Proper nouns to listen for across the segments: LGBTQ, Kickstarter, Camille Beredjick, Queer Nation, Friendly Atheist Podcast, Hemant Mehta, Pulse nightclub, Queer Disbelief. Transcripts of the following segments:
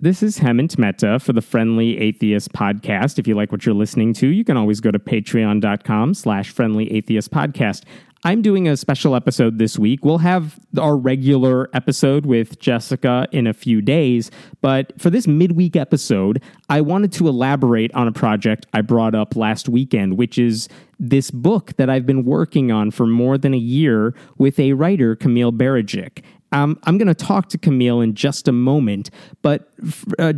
This is Hemant Mehta for the Friendly Atheist Podcast. If you like what you're listening to, you can always go to patreon.com/Friendly Atheist Podcast. I'm doing a special episode this week. We'll have our regular episode with Jessica in a few days, but for this midweek episode, I wanted to elaborate on a project I brought up last weekend, which is this book that I've been working on for more than a year with a writer, Camille Beredjick. I'm going to talk to Camille in just a moment, but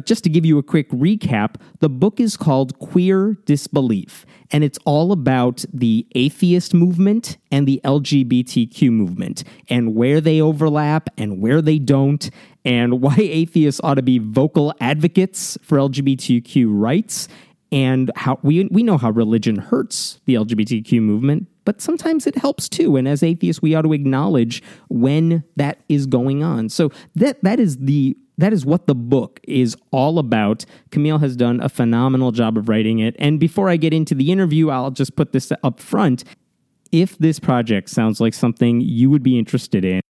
just to give you a quick recap, the book is called Queer Disbelief, and it's all about the atheist movement and the LGBTQ movement, and where they overlap and where they don't, and why atheists ought to be vocal advocates for LGBTQ rights, and how we know how religion hurts the LGBTQ movement, but sometimes it helps too. And as atheists, we ought to acknowledge when that is going on. So that is what the book is all about. Camille has done a phenomenal job of writing it. And before I get into the interview, I'll just put this up front. If this project sounds like something you would be interested in,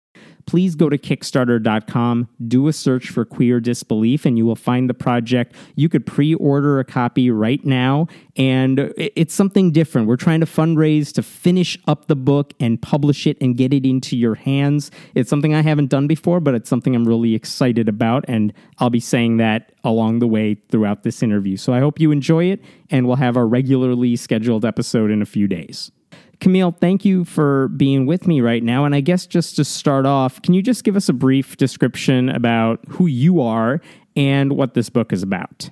please go to Kickstarter.com, do a search for Queer Disbelief, and you will find the project. You could pre-order a copy right now, and it's something different. We're trying to fundraise to finish up the book and publish it and get it into your hands. It's something I haven't done before, but it's something I'm really excited about, and I'll be saying that along the way throughout this interview. So I hope you enjoy it, and we'll have our regularly scheduled episode in a few days. Camille, thank you for being with me right now. And I guess just to start off, can you just give us a brief description about who you are and what this book is about?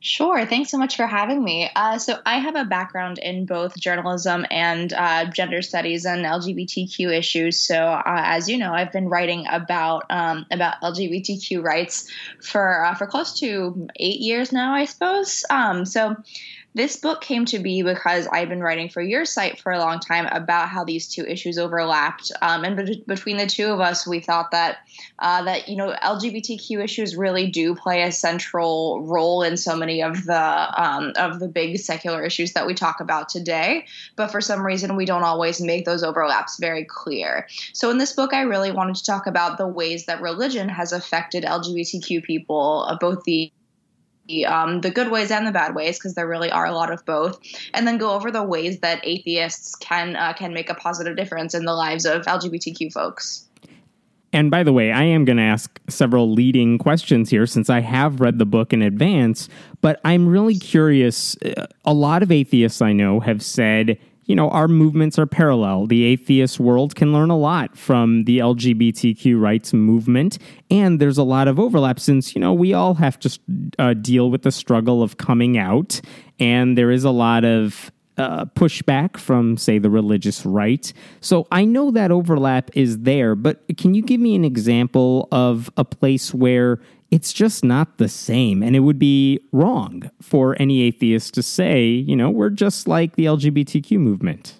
Sure. Thanks so much for having me. So I have a background in both journalism and gender studies and LGBTQ issues. So as you know, I've been writing about LGBTQ rights for close to 8 years now, I suppose. This book came to be because I've been writing for your site for a long time about how these two issues overlapped. And between the two of us, we thought that LGBTQ issues really do play a central role in so many of the big secular issues that we talk about today. But for some reason, we don't always make those overlaps very clear. So in this book, I really wanted to talk about the ways that religion has affected LGBTQ people, both the good ways and the bad ways, because there really are a lot of both, and then go over the ways that atheists can make a positive difference in the lives of LGBTQ folks. And by the way, I am going to ask several leading questions here since I have read the book in advance, but I'm really curious. A lot of atheists I know have said, you know, our movements are parallel. The atheist world can learn a lot from the LGBTQ rights movement, and there's a lot of overlap since, you know, we all have to deal with the struggle of coming out, and there is a lot of pushback from, say, the religious right. So I know that overlap is there, but can you give me an example of a place where it's just not the same, and it would be wrong for any atheist to say, you know, we're just like the LGBTQ movement?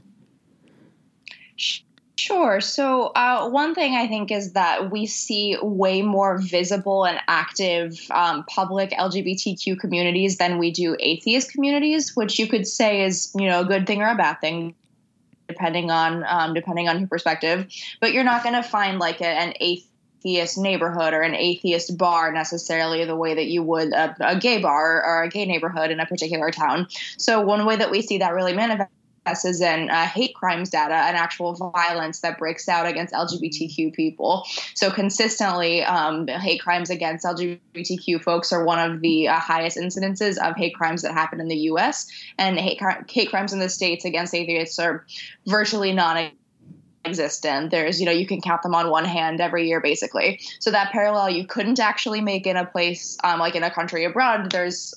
Sure. So one thing I think is that we see way more visible and active public LGBTQ communities than we do atheist communities, which you could say is, you know, a good thing or a bad thing, depending on your perspective. But you're not going to find like an atheist neighborhood or an atheist bar necessarily the way that you would a gay bar or a gay neighborhood in a particular town. So one way that we see that really manifest excesses and hate crimes data and actual violence that breaks out against LGBTQ people. So consistently, hate crimes against LGBTQ folks are one of the highest incidences of hate crimes that happen in the U.S. And hate crimes in the States against atheists are virtually non-existent. There's, you can count them on one hand every year, basically. So that parallel you couldn't actually make in a place like in a country abroad. There's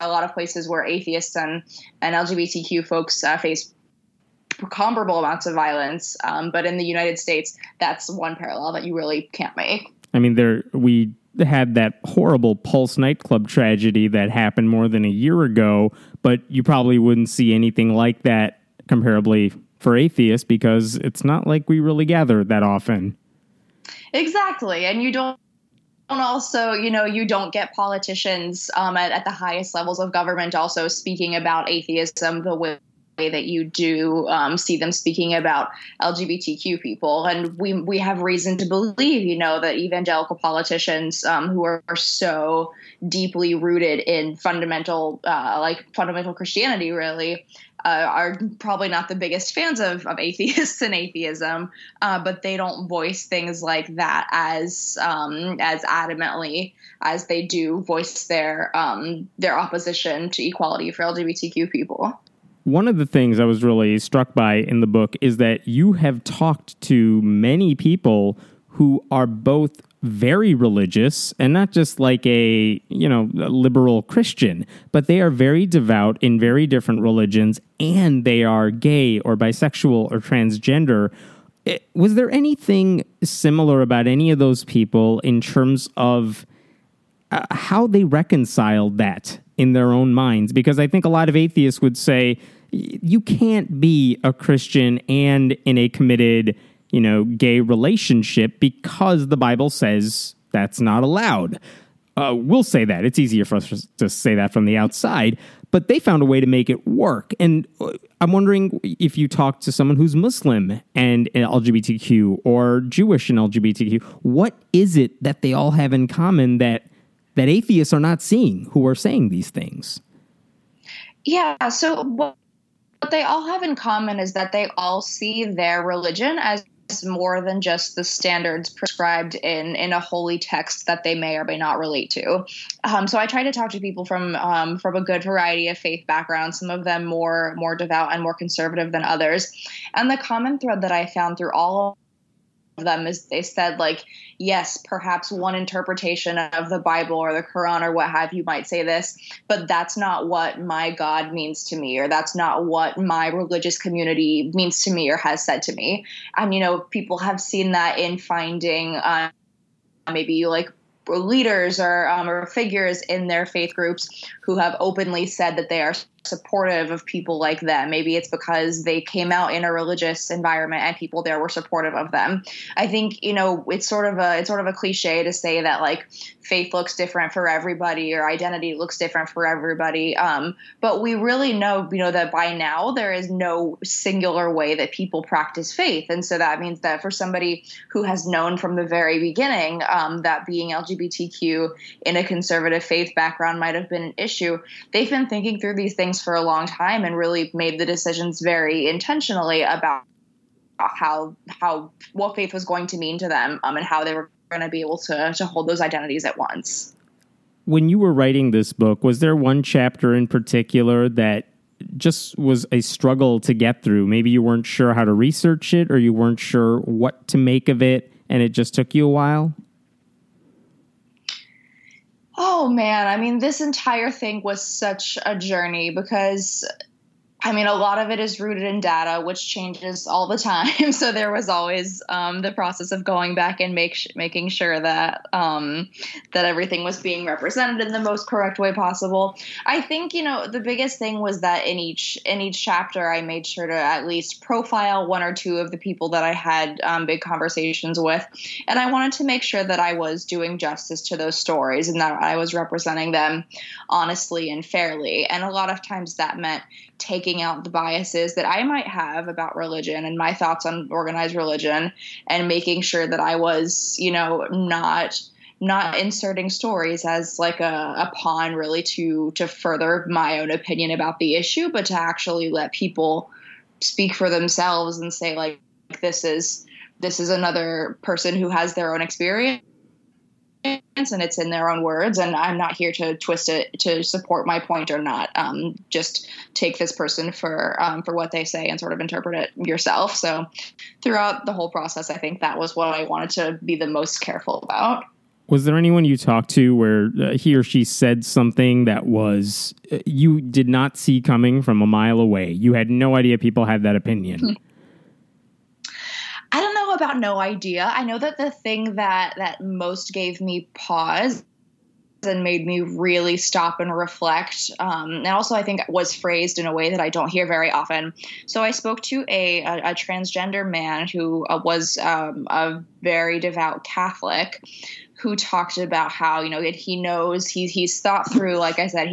a lot of places where atheists and LGBTQ folks face comparable amounts of violence. But in the United States, that's one parallel that you really can't make. I mean, we had that horrible Pulse nightclub tragedy that happened more than a year ago, but you probably wouldn't see anything like that comparably for atheists because it's not like we really gather that often. Exactly. And you don't. And also, you don't get politicians at the highest levels of government also speaking about atheism the way that you do see them speaking about LGBTQ people. And we have reason to believe, that evangelical politicians who are so deeply rooted in fundamental Christianity, really, are probably not the biggest fans of atheists and atheism, but they don't voice things like that as adamantly as they do voice their opposition to equality for LGBTQ people. One of the things I was really struck by in the book is that you have talked to many people who are both very religious and not just like a, liberal Christian, but they are very devout in very different religions and they are gay or bisexual or transgender. Was there anything similar about any of those people in terms of how they reconciled that in their own minds? Because I think a lot of atheists would say you can't be a Christian and in a committed gay relationship because the Bible says that's not allowed. We'll say that. It's easier for us to say that from the outside, but they found a way to make it work. And I'm wondering if you talk to someone who's Muslim and LGBTQ or Jewish and LGBTQ, what is it that they all have in common that atheists are not seeing who are saying these things? Yeah, so what they all have in common is that they all see their religion as more than just the standards prescribed in a holy text that they may or may not relate to. So I try to talk to people from a good variety of faith backgrounds, some of them more devout and more conservative than others. And the common thread that I found through all of them is they said, like, yes, perhaps one interpretation of the Bible or the Quran or what have you might say this, but that's not what my God means to me, or that's not what my religious community means to me or has said to me. And, people have seen that in finding maybe like leaders or figures in their faith groups who have openly said that they are supportive of people like them. Maybe it's because they came out in a religious environment and people there were supportive of them. I think, it's sort of a cliche to say that like faith looks different for everybody or identity looks different for everybody. But we really know, that by now there is no singular way that people practice faith. And so that means that for somebody who has known from the very beginning that being LGBTQ in a conservative faith background might have been an issue, they've been thinking through these things for a long time and really made the decisions very intentionally about what faith was going to mean to them and how they were going to be able to hold those identities at once. When you were writing this book, was there one chapter in particular that just was a struggle to get through? Maybe you weren't sure how to research it or you weren't sure what to make of it and it just took you a while? Oh, man. I mean, this entire thing was such a journey because, I mean, a lot of it is rooted in data, which changes all the time. So there was always the process of going back and making sure that that everything was being represented in the most correct way possible. I think, the biggest thing was that in each chapter, I made sure to at least profile one or two of the people that I had big conversations with. And I wanted to make sure that I was doing justice to those stories and that I was representing them honestly and fairly. And a lot of times that meant taking out the biases that I might have about religion and my thoughts on organized religion and making sure that I was, not not inserting stories as like a pawn really to further my own opinion about the issue, but to actually let people speak for themselves and say like, this is another person who has their own experience and it's in their own words. And I'm not here to twist it to support my point or not. Just take this person for what they say and sort of interpret it yourself. So throughout the whole process, I think that was what I wanted to be the most careful about. Was there anyone you talked to where he or she said something that was you did not see coming from a mile away? You had no idea people had that opinion. I don't know about no idea. I know that the thing that most gave me pause and made me really stop and reflect. And also I think was phrased in a way that I don't hear very often. So I spoke to a transgender man who was a very devout Catholic who talked about how, you know, that he knows he's thought through, like I said,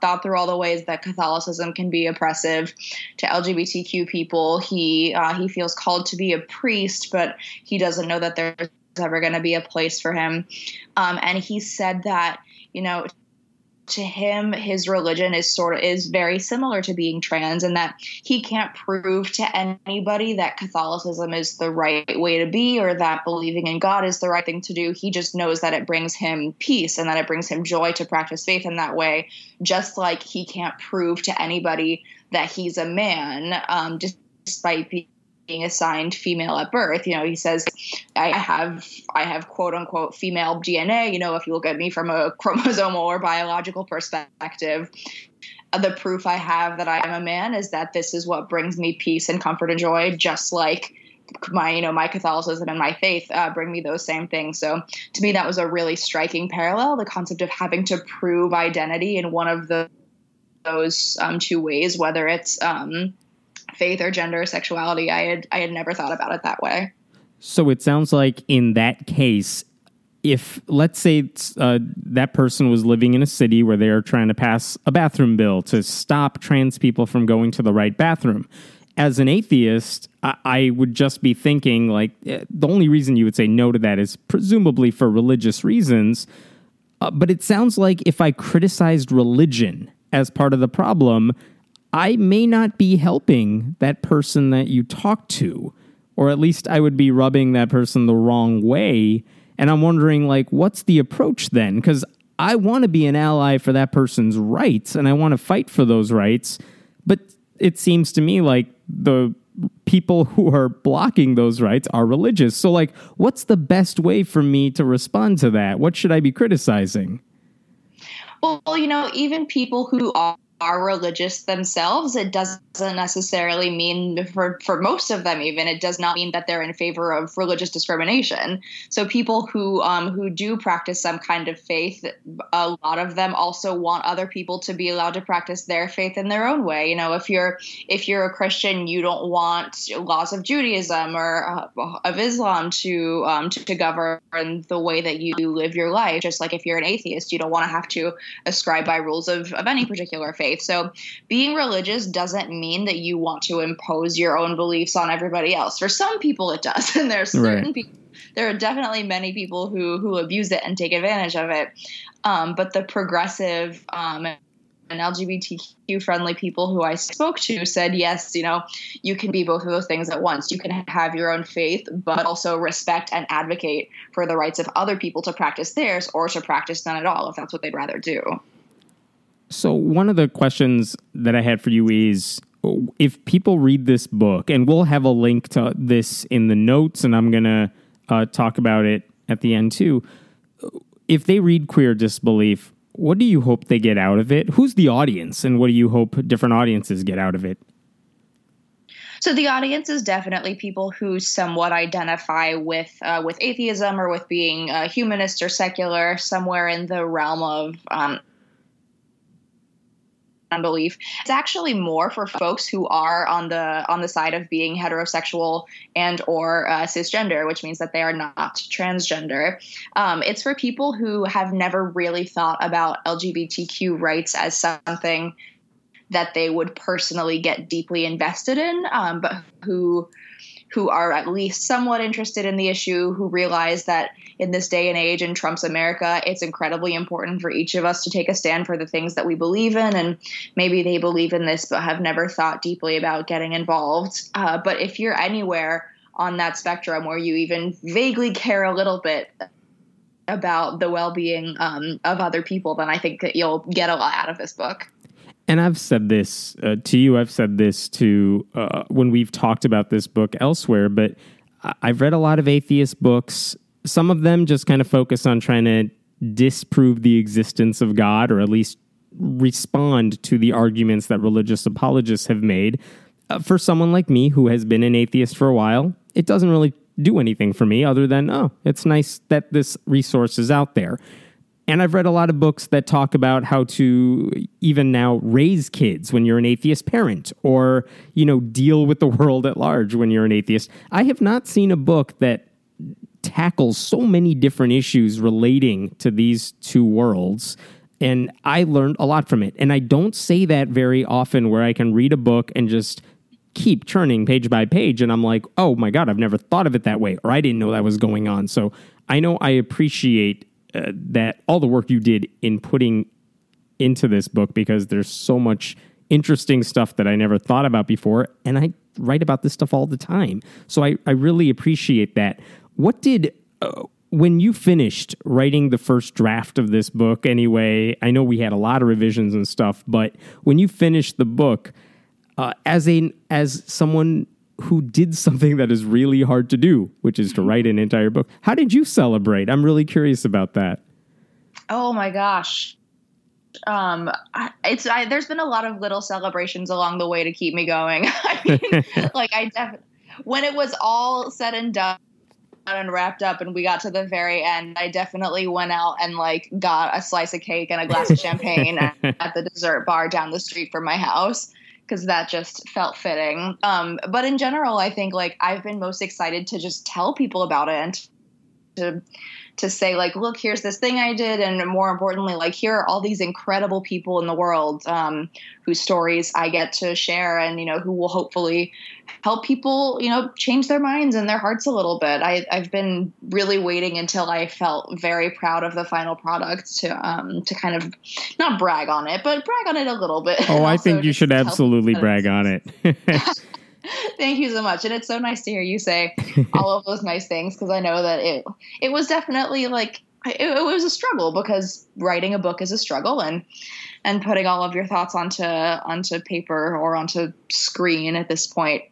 thought through all the ways that Catholicism can be oppressive to LGBTQ people. He feels called to be a priest, but he doesn't know that there's ever going to be a place for him. And he said that, you know, to him, his religion is very similar to being trans, and that he can't prove to anybody that Catholicism is the right way to be or that believing in God is the right thing to do. He just knows that it brings him peace and that it brings him joy to practice faith in that way, just like he can't prove to anybody that he's a man, despite being assigned female at birth. You know, he says, I have quote unquote female DNA. You know, if you look at me from a chromosomal or biological perspective, the proof I have that I am a man is that this is what brings me peace and comfort and joy, just like my Catholicism and my faith bring me those same things. So to me, that was a really striking parallel, the concept of having to prove identity in one of those two ways, whether it's faith or gender or sexuality. I had never thought about it that way. So it sounds like in that case, if let's say that person was living in a city where they are trying to pass a bathroom bill to stop trans people from going to the right bathroom, as an atheist, I would just be thinking like the only reason you would say no to that is presumably for religious reasons. But it sounds like if I criticized religion as part of the problem, I may not be helping that person that you talk to, or at least I would be rubbing that person the wrong way. And I'm wondering, like, what's the approach then? Because I want to be an ally for that person's rights, and I want to fight for those rights. But it seems to me like the people who are blocking those rights are religious. So, like, what's the best way for me to respond to that? What should I be criticizing? Well, you know, even people who are religious themselves, it doesn't necessarily mean for most of them, even it does not mean that they're in favor of religious discrimination. So people who do practice some kind of faith, a lot of them also want other people to be allowed to practice their faith in their own way. You know, if you're a Christian, you don't want laws of Judaism or of Islam to govern the way that you live your life. Just like if you're an atheist, you don't want to have to ascribe by rules of any particular faith. So being religious doesn't mean that you want to impose your own beliefs on everybody else. For some people it does. And there's certain people, there are definitely many people who abuse it and take advantage of it. But the progressive and LGBTQ friendly people who I spoke to said, yes, you know, you can be both of those things at once. You can have your own faith, but also respect and advocate for the rights of other people to practice theirs or to practice none at all, if that's what they'd rather do. So one of the questions that I had for you is, if people read this book, and we'll have a link to this in the notes, and I'm going to talk about it at the end too. If they read Queer Disbelief, what do you hope they get out of it? Who's the audience, and what do you hope different audiences get out of it? So the audience is definitely people who somewhat identify with atheism or with being a humanist or secular, somewhere in the realm of unbelief. It's actually more for folks who are on the side of being heterosexual and or cisgender, which means that they are not transgender. It's for people who have never really thought about LGBTQ rights as something that they would personally get deeply invested in, but who who are at least somewhat interested in the issue, who realize that in this day and age in Trump's America, it's incredibly important for each of us to take a stand for the things that we believe in. And maybe they believe in this, but have never thought deeply about getting involved. But if you're anywhere on that spectrum where you even vaguely care a little bit about the well-being of other people, then I think that you'll get a lot out of this book. And I've said this to you, I've said this to when we've talked about this book elsewhere, but I've read a lot of atheist books. Some of them just kind of focus on trying to disprove the existence of God, or at least respond to the arguments that religious apologists have made. For someone like me who has been an atheist for a while, it doesn't really do anything for me other than, oh, it's nice that this resource is out there. And I've read a lot of books that talk about how to even now raise kids when you're an atheist parent, or, you know, deal with the world at large when you're an atheist. I have not seen a book that tackles so many different issues relating to these two worlds. And I learned a lot from it. And I don't say that very often, where I can read a book and just keep churning page by page, and I'm like, oh my God, I've never thought of it that way, or I didn't know that was going on. So I know I appreciate that all the work you did in putting into this book, because there's so much interesting stuff that I never thought about before, and I write about this stuff all the time. So I really appreciate that. What did... when you finished writing the first draft of this book anyway, I know we had a lot of revisions and stuff, but when you finished the book, as someone who did something that is really hard to do, which is to write an entire book, how did you celebrate? I'm really curious about that. Oh my gosh. There's been a lot of little celebrations along the way to keep me going. I mean, when it was all said and done and wrapped up and we got to the very end, I definitely went out and got a slice of cake and a glass of champagne at the dessert bar down the street from my house, because that just felt fitting. But in general, I think I've been most excited to just tell people about it and to say look, here's this thing I did, and more importantly, here are all these incredible people in the world whose stories I get to share, and who will hopefully help people change their minds and their hearts a little bit. I've been really waiting until I felt very proud of the final product to kind of not brag on it, but brag on it a little bit. Oh, I think you should absolutely brag on it. Thank you so much. And it's so nice to hear you say all of those nice things, because I know that it was definitely it was a struggle, because writing a book is a struggle, and putting all of your thoughts onto paper or onto screen at this point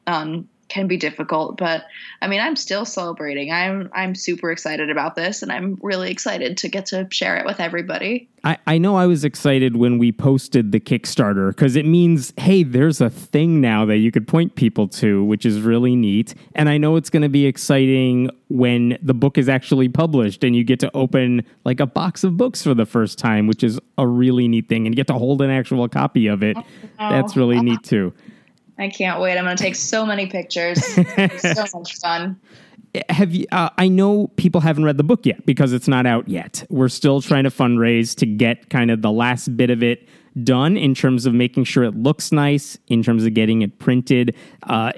can be difficult. But I mean, I'm still celebrating. I'm super excited about this, and I'm really excited to get to share it with everybody. I know I was excited when we posted the Kickstarter, because it means, hey, there's a thing now that you could point people to, which is really neat. And I know it's going to be exciting when the book is actually published and you get to open a box of books for the first time, which is a really neat thing, and get to hold an actual copy of it. That's really neat too. I can't wait. I'm going to take so many pictures. It's so much fun. Have you? I know people haven't read the book yet because it's not out yet. We're still trying to fundraise to get kind of the last bit of it done in terms of making sure it looks nice, in terms of getting it printed.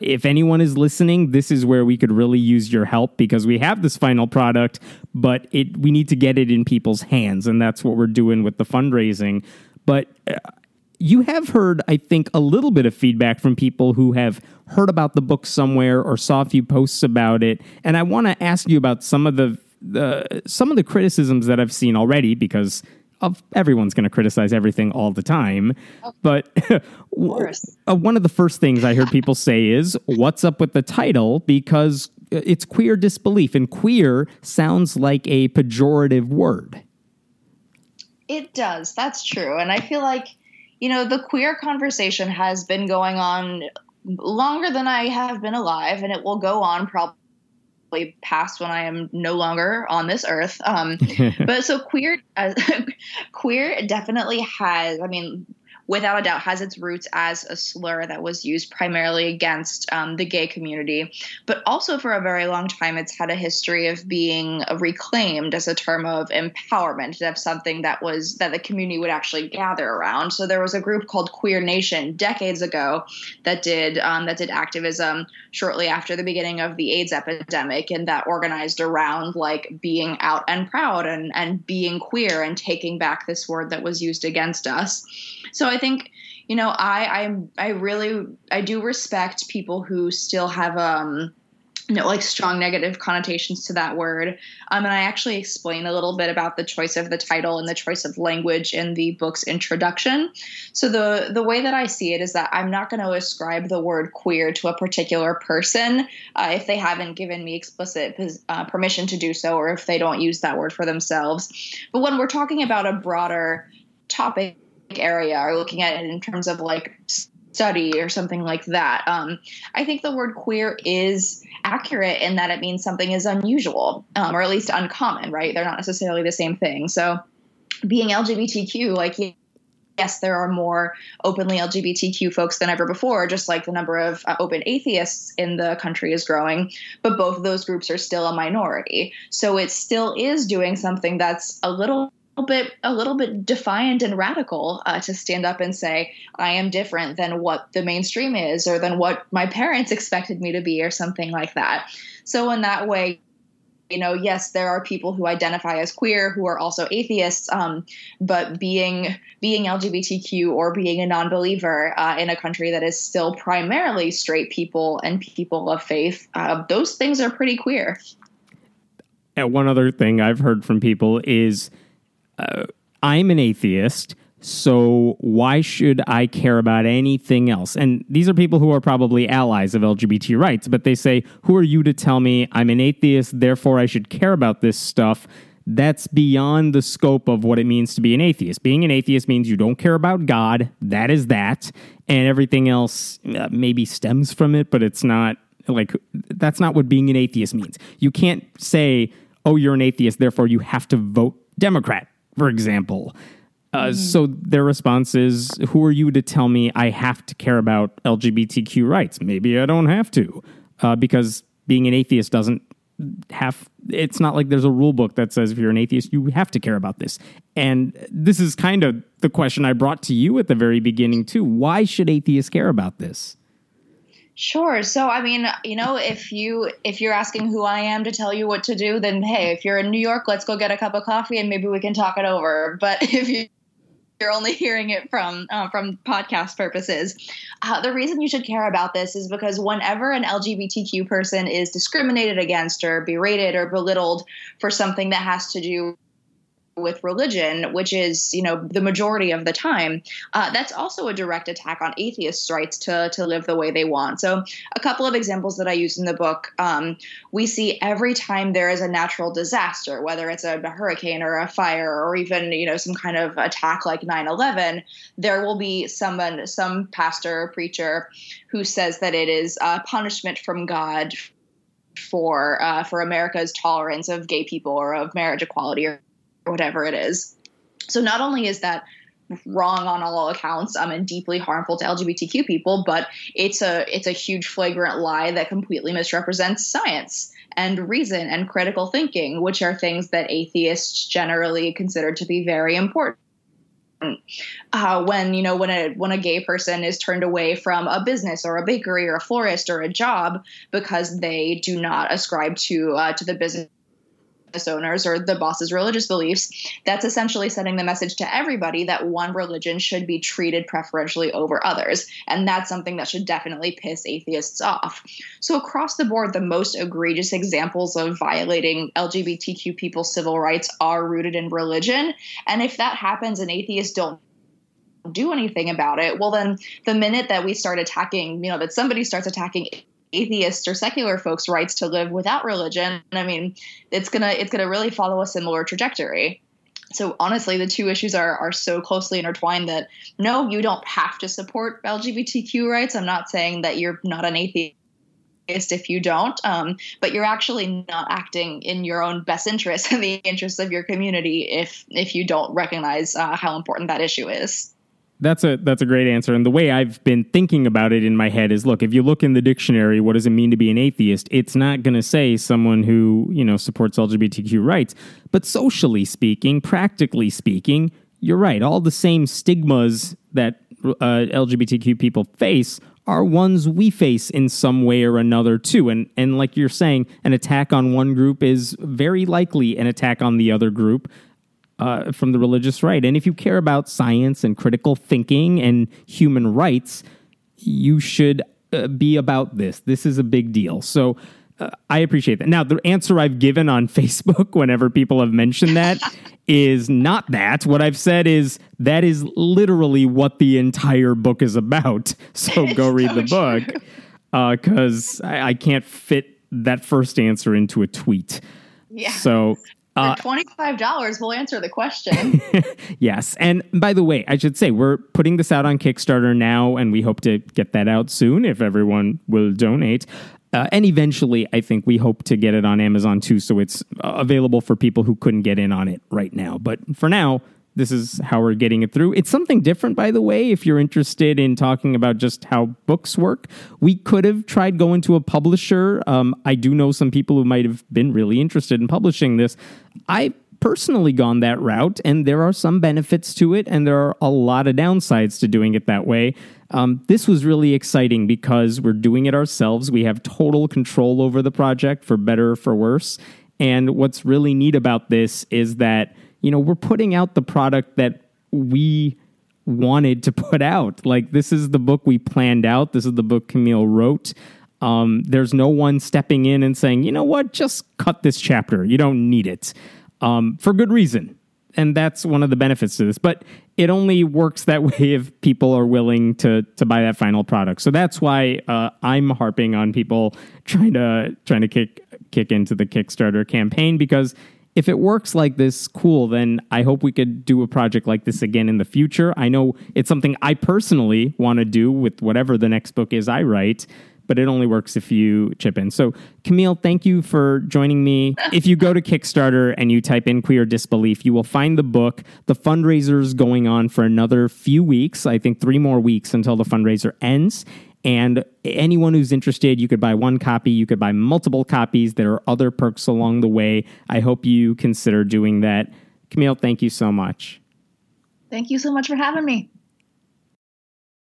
If anyone is listening, this is where we could really use your help, because we have this final product, but we need to get it in people's hands. And that's what we're doing with the fundraising. But... you have heard, I think, a little bit of feedback from people who have heard about the book somewhere or saw a few posts about it. And I want to ask you about some of the criticisms that I've seen already, because everyone's going to criticize everything all the time. Oh, but one of the first things I heard people say is, what's up with the title? Because it's Queer Disbelief, and queer sounds like a pejorative word. It does. That's true. And I feel like, the queer conversation has been going on longer than I have been alive, and it will go on probably past when I am no longer on this earth. But so queer definitely has, without a doubt has its roots as a slur that was used primarily against the gay community. But also for a very long time, it's had a history of being reclaimed as a term of empowerment, of something that was that the community would actually gather around. So there was a group called Queer Nation decades ago that did activism shortly after the beginning of the AIDS epidemic, and that organized around like being out and proud and being queer and taking back this word that was used against us. So I think, you know, I really do respect people who still have strong negative connotations to that word. And I actually explain a little bit about the choice of the title and the choice of language in the book's introduction. So the way that I see it is that I'm not going to ascribe the word queer to a particular person if they haven't given me explicit permission to do so, or if they don't use that word for themselves. But when we're talking about a broader topic area, or looking at it in terms of like study or something like that, I think the word queer is accurate in that it means something is unusual, or at least uncommon, right? They're not necessarily the same thing. So being LGBTQ, like, yes, there are more openly LGBTQ folks than ever before, just like the number of open atheists in the country is growing, but both of those groups are still a minority. So it still is doing something that's a little bit defiant and radical to stand up and say, I am different than what the mainstream is, or than what my parents expected me to be, or something like that. So in that way, you know, yes, there are people who identify as queer who are also atheists, but being LGBTQ or being a non-believer in a country that is still primarily straight people and people of faith, those things are pretty queer. And one other thing I've heard from people is, I'm an atheist, so why should I care about anything else? And these are people who are probably allies of LGBT rights, but they say, who are you to tell me I'm an atheist, therefore I should care about this stuff? That's beyond the scope of what it means to be an atheist. Being an atheist means you don't care about God. That is that. And everything else maybe stems from it, but it's not like, that's not what being an atheist means. You can't say, oh, you're an atheist, therefore you have to vote Democrat, for example. So their response is, who are you to tell me I have to care about LGBTQ rights? Maybe I don't have to, because being an atheist doesn't have, it's not like there's a rule book that says if you're an atheist, you have to care about this. And this is kind of the question I brought to you at the very beginning too. Why should atheists care about this? Sure. So, I mean, you know, if you're asking who I am to tell you what to do, then, hey, if you're in New York, let's go get a cup of coffee and maybe we can talk it over. But if you're only hearing it from podcast purposes, the reason you should care about this is because whenever an LGBTQ person is discriminated against or berated or belittled for something that has to do with religion, which is, you know, the majority of the time, that's also a direct attack on atheists' rights to live the way they want. So a couple of examples that I use in the book, we see every time there is a natural disaster, whether it's a hurricane or a fire or even, you know, some kind of attack like 9/11, there will be some pastor or preacher who says that it is punishment from God for America's tolerance of gay people or of marriage equality or whatever it is. So not only is that wrong on all accounts and deeply harmful to LGBTQ people, but it's a huge flagrant lie that completely misrepresents science and reason and critical thinking, which are things that atheists generally consider to be very important. When a gay person is turned away from a business or a bakery or a florist or a job because they do not ascribe to the business owners or the boss's religious beliefs, that's essentially sending the message to everybody that one religion should be treated preferentially over others. And that's something that should definitely piss atheists off. So across the board, the most egregious examples of violating LGBTQ people's civil rights are rooted in religion. And if that happens and atheists don't do anything about it, well, then the minute that we start attacking, you know, that somebody starts attacking atheists or secular folks' rights to live without religion, I mean, it's gonna really follow a similar trajectory. So honestly, the two issues are so closely intertwined that no, you don't have to support LGBTQ rights. I'm not saying that you're not an atheist if you don't, but you're actually not acting in your own best interest and the interests of your community if you don't recognize how important that issue is. That's a great answer. And the way I've been thinking about it in my head is, look, if you look in the dictionary, what does it mean to be an atheist? It's not going to say someone who, you know, supports LGBTQ rights. But socially speaking, practically speaking, you're right. All the same stigmas that LGBTQ people face are ones we face in some way or another, too. And like you're saying, an attack on one group is very likely an attack on the other group. From the religious right. And if you care about science and critical thinking and human rights, you should be about this. This is a big deal. So I appreciate that. Now, the answer I've given on Facebook whenever people have mentioned that is not that. What I've said is that is literally what the entire book is about. So go read the book because I can't fit that first answer into a tweet. Yeah. So... For $25, we'll answer the question. Yes. And by the way, I should say we're putting this out on Kickstarter now, and we hope to get that out soon if everyone will donate. And eventually, I think we hope to get it on Amazon, too, so it's available for people who couldn't get in on it right now. But for now, this is how we're getting it through. It's something different, by the way, if you're interested in talking about just how books work. We could have tried going to a publisher. I do know some people who might have been really interested in publishing this. I've personally gone that route, and there are some benefits to it, and there are a lot of downsides to doing it that way. This was really exciting because we're doing it ourselves. We have total control over the project, for better or for worse. And what's really neat about this is that, you know, we're putting out the product that we wanted to put out. Like, this is the book we planned out. This is the book Camille wrote. There's no one stepping in and saying, you know what, just cut this chapter. You don't need it. For good reason. And that's one of the benefits to this. But it only works that way if people are willing to buy that final product. So that's why I'm harping on people trying to kick into the Kickstarter campaign, because if it works like this, cool, then I hope we could do a project like this again in the future. I know it's something I personally want to do with whatever the next book is I write, but it only works if you chip in. So, Camille, thank you for joining me. If you go to Kickstarter and you type in Queer Disbelief, you will find the book. The fundraiser is going on for another few weeks, I think 3 more weeks until the fundraiser ends. And anyone who's interested, you could buy one copy, you could buy multiple copies. There are other perks along the way. I hope you consider doing that. Camille, thank you so much. Thank you so much for having me.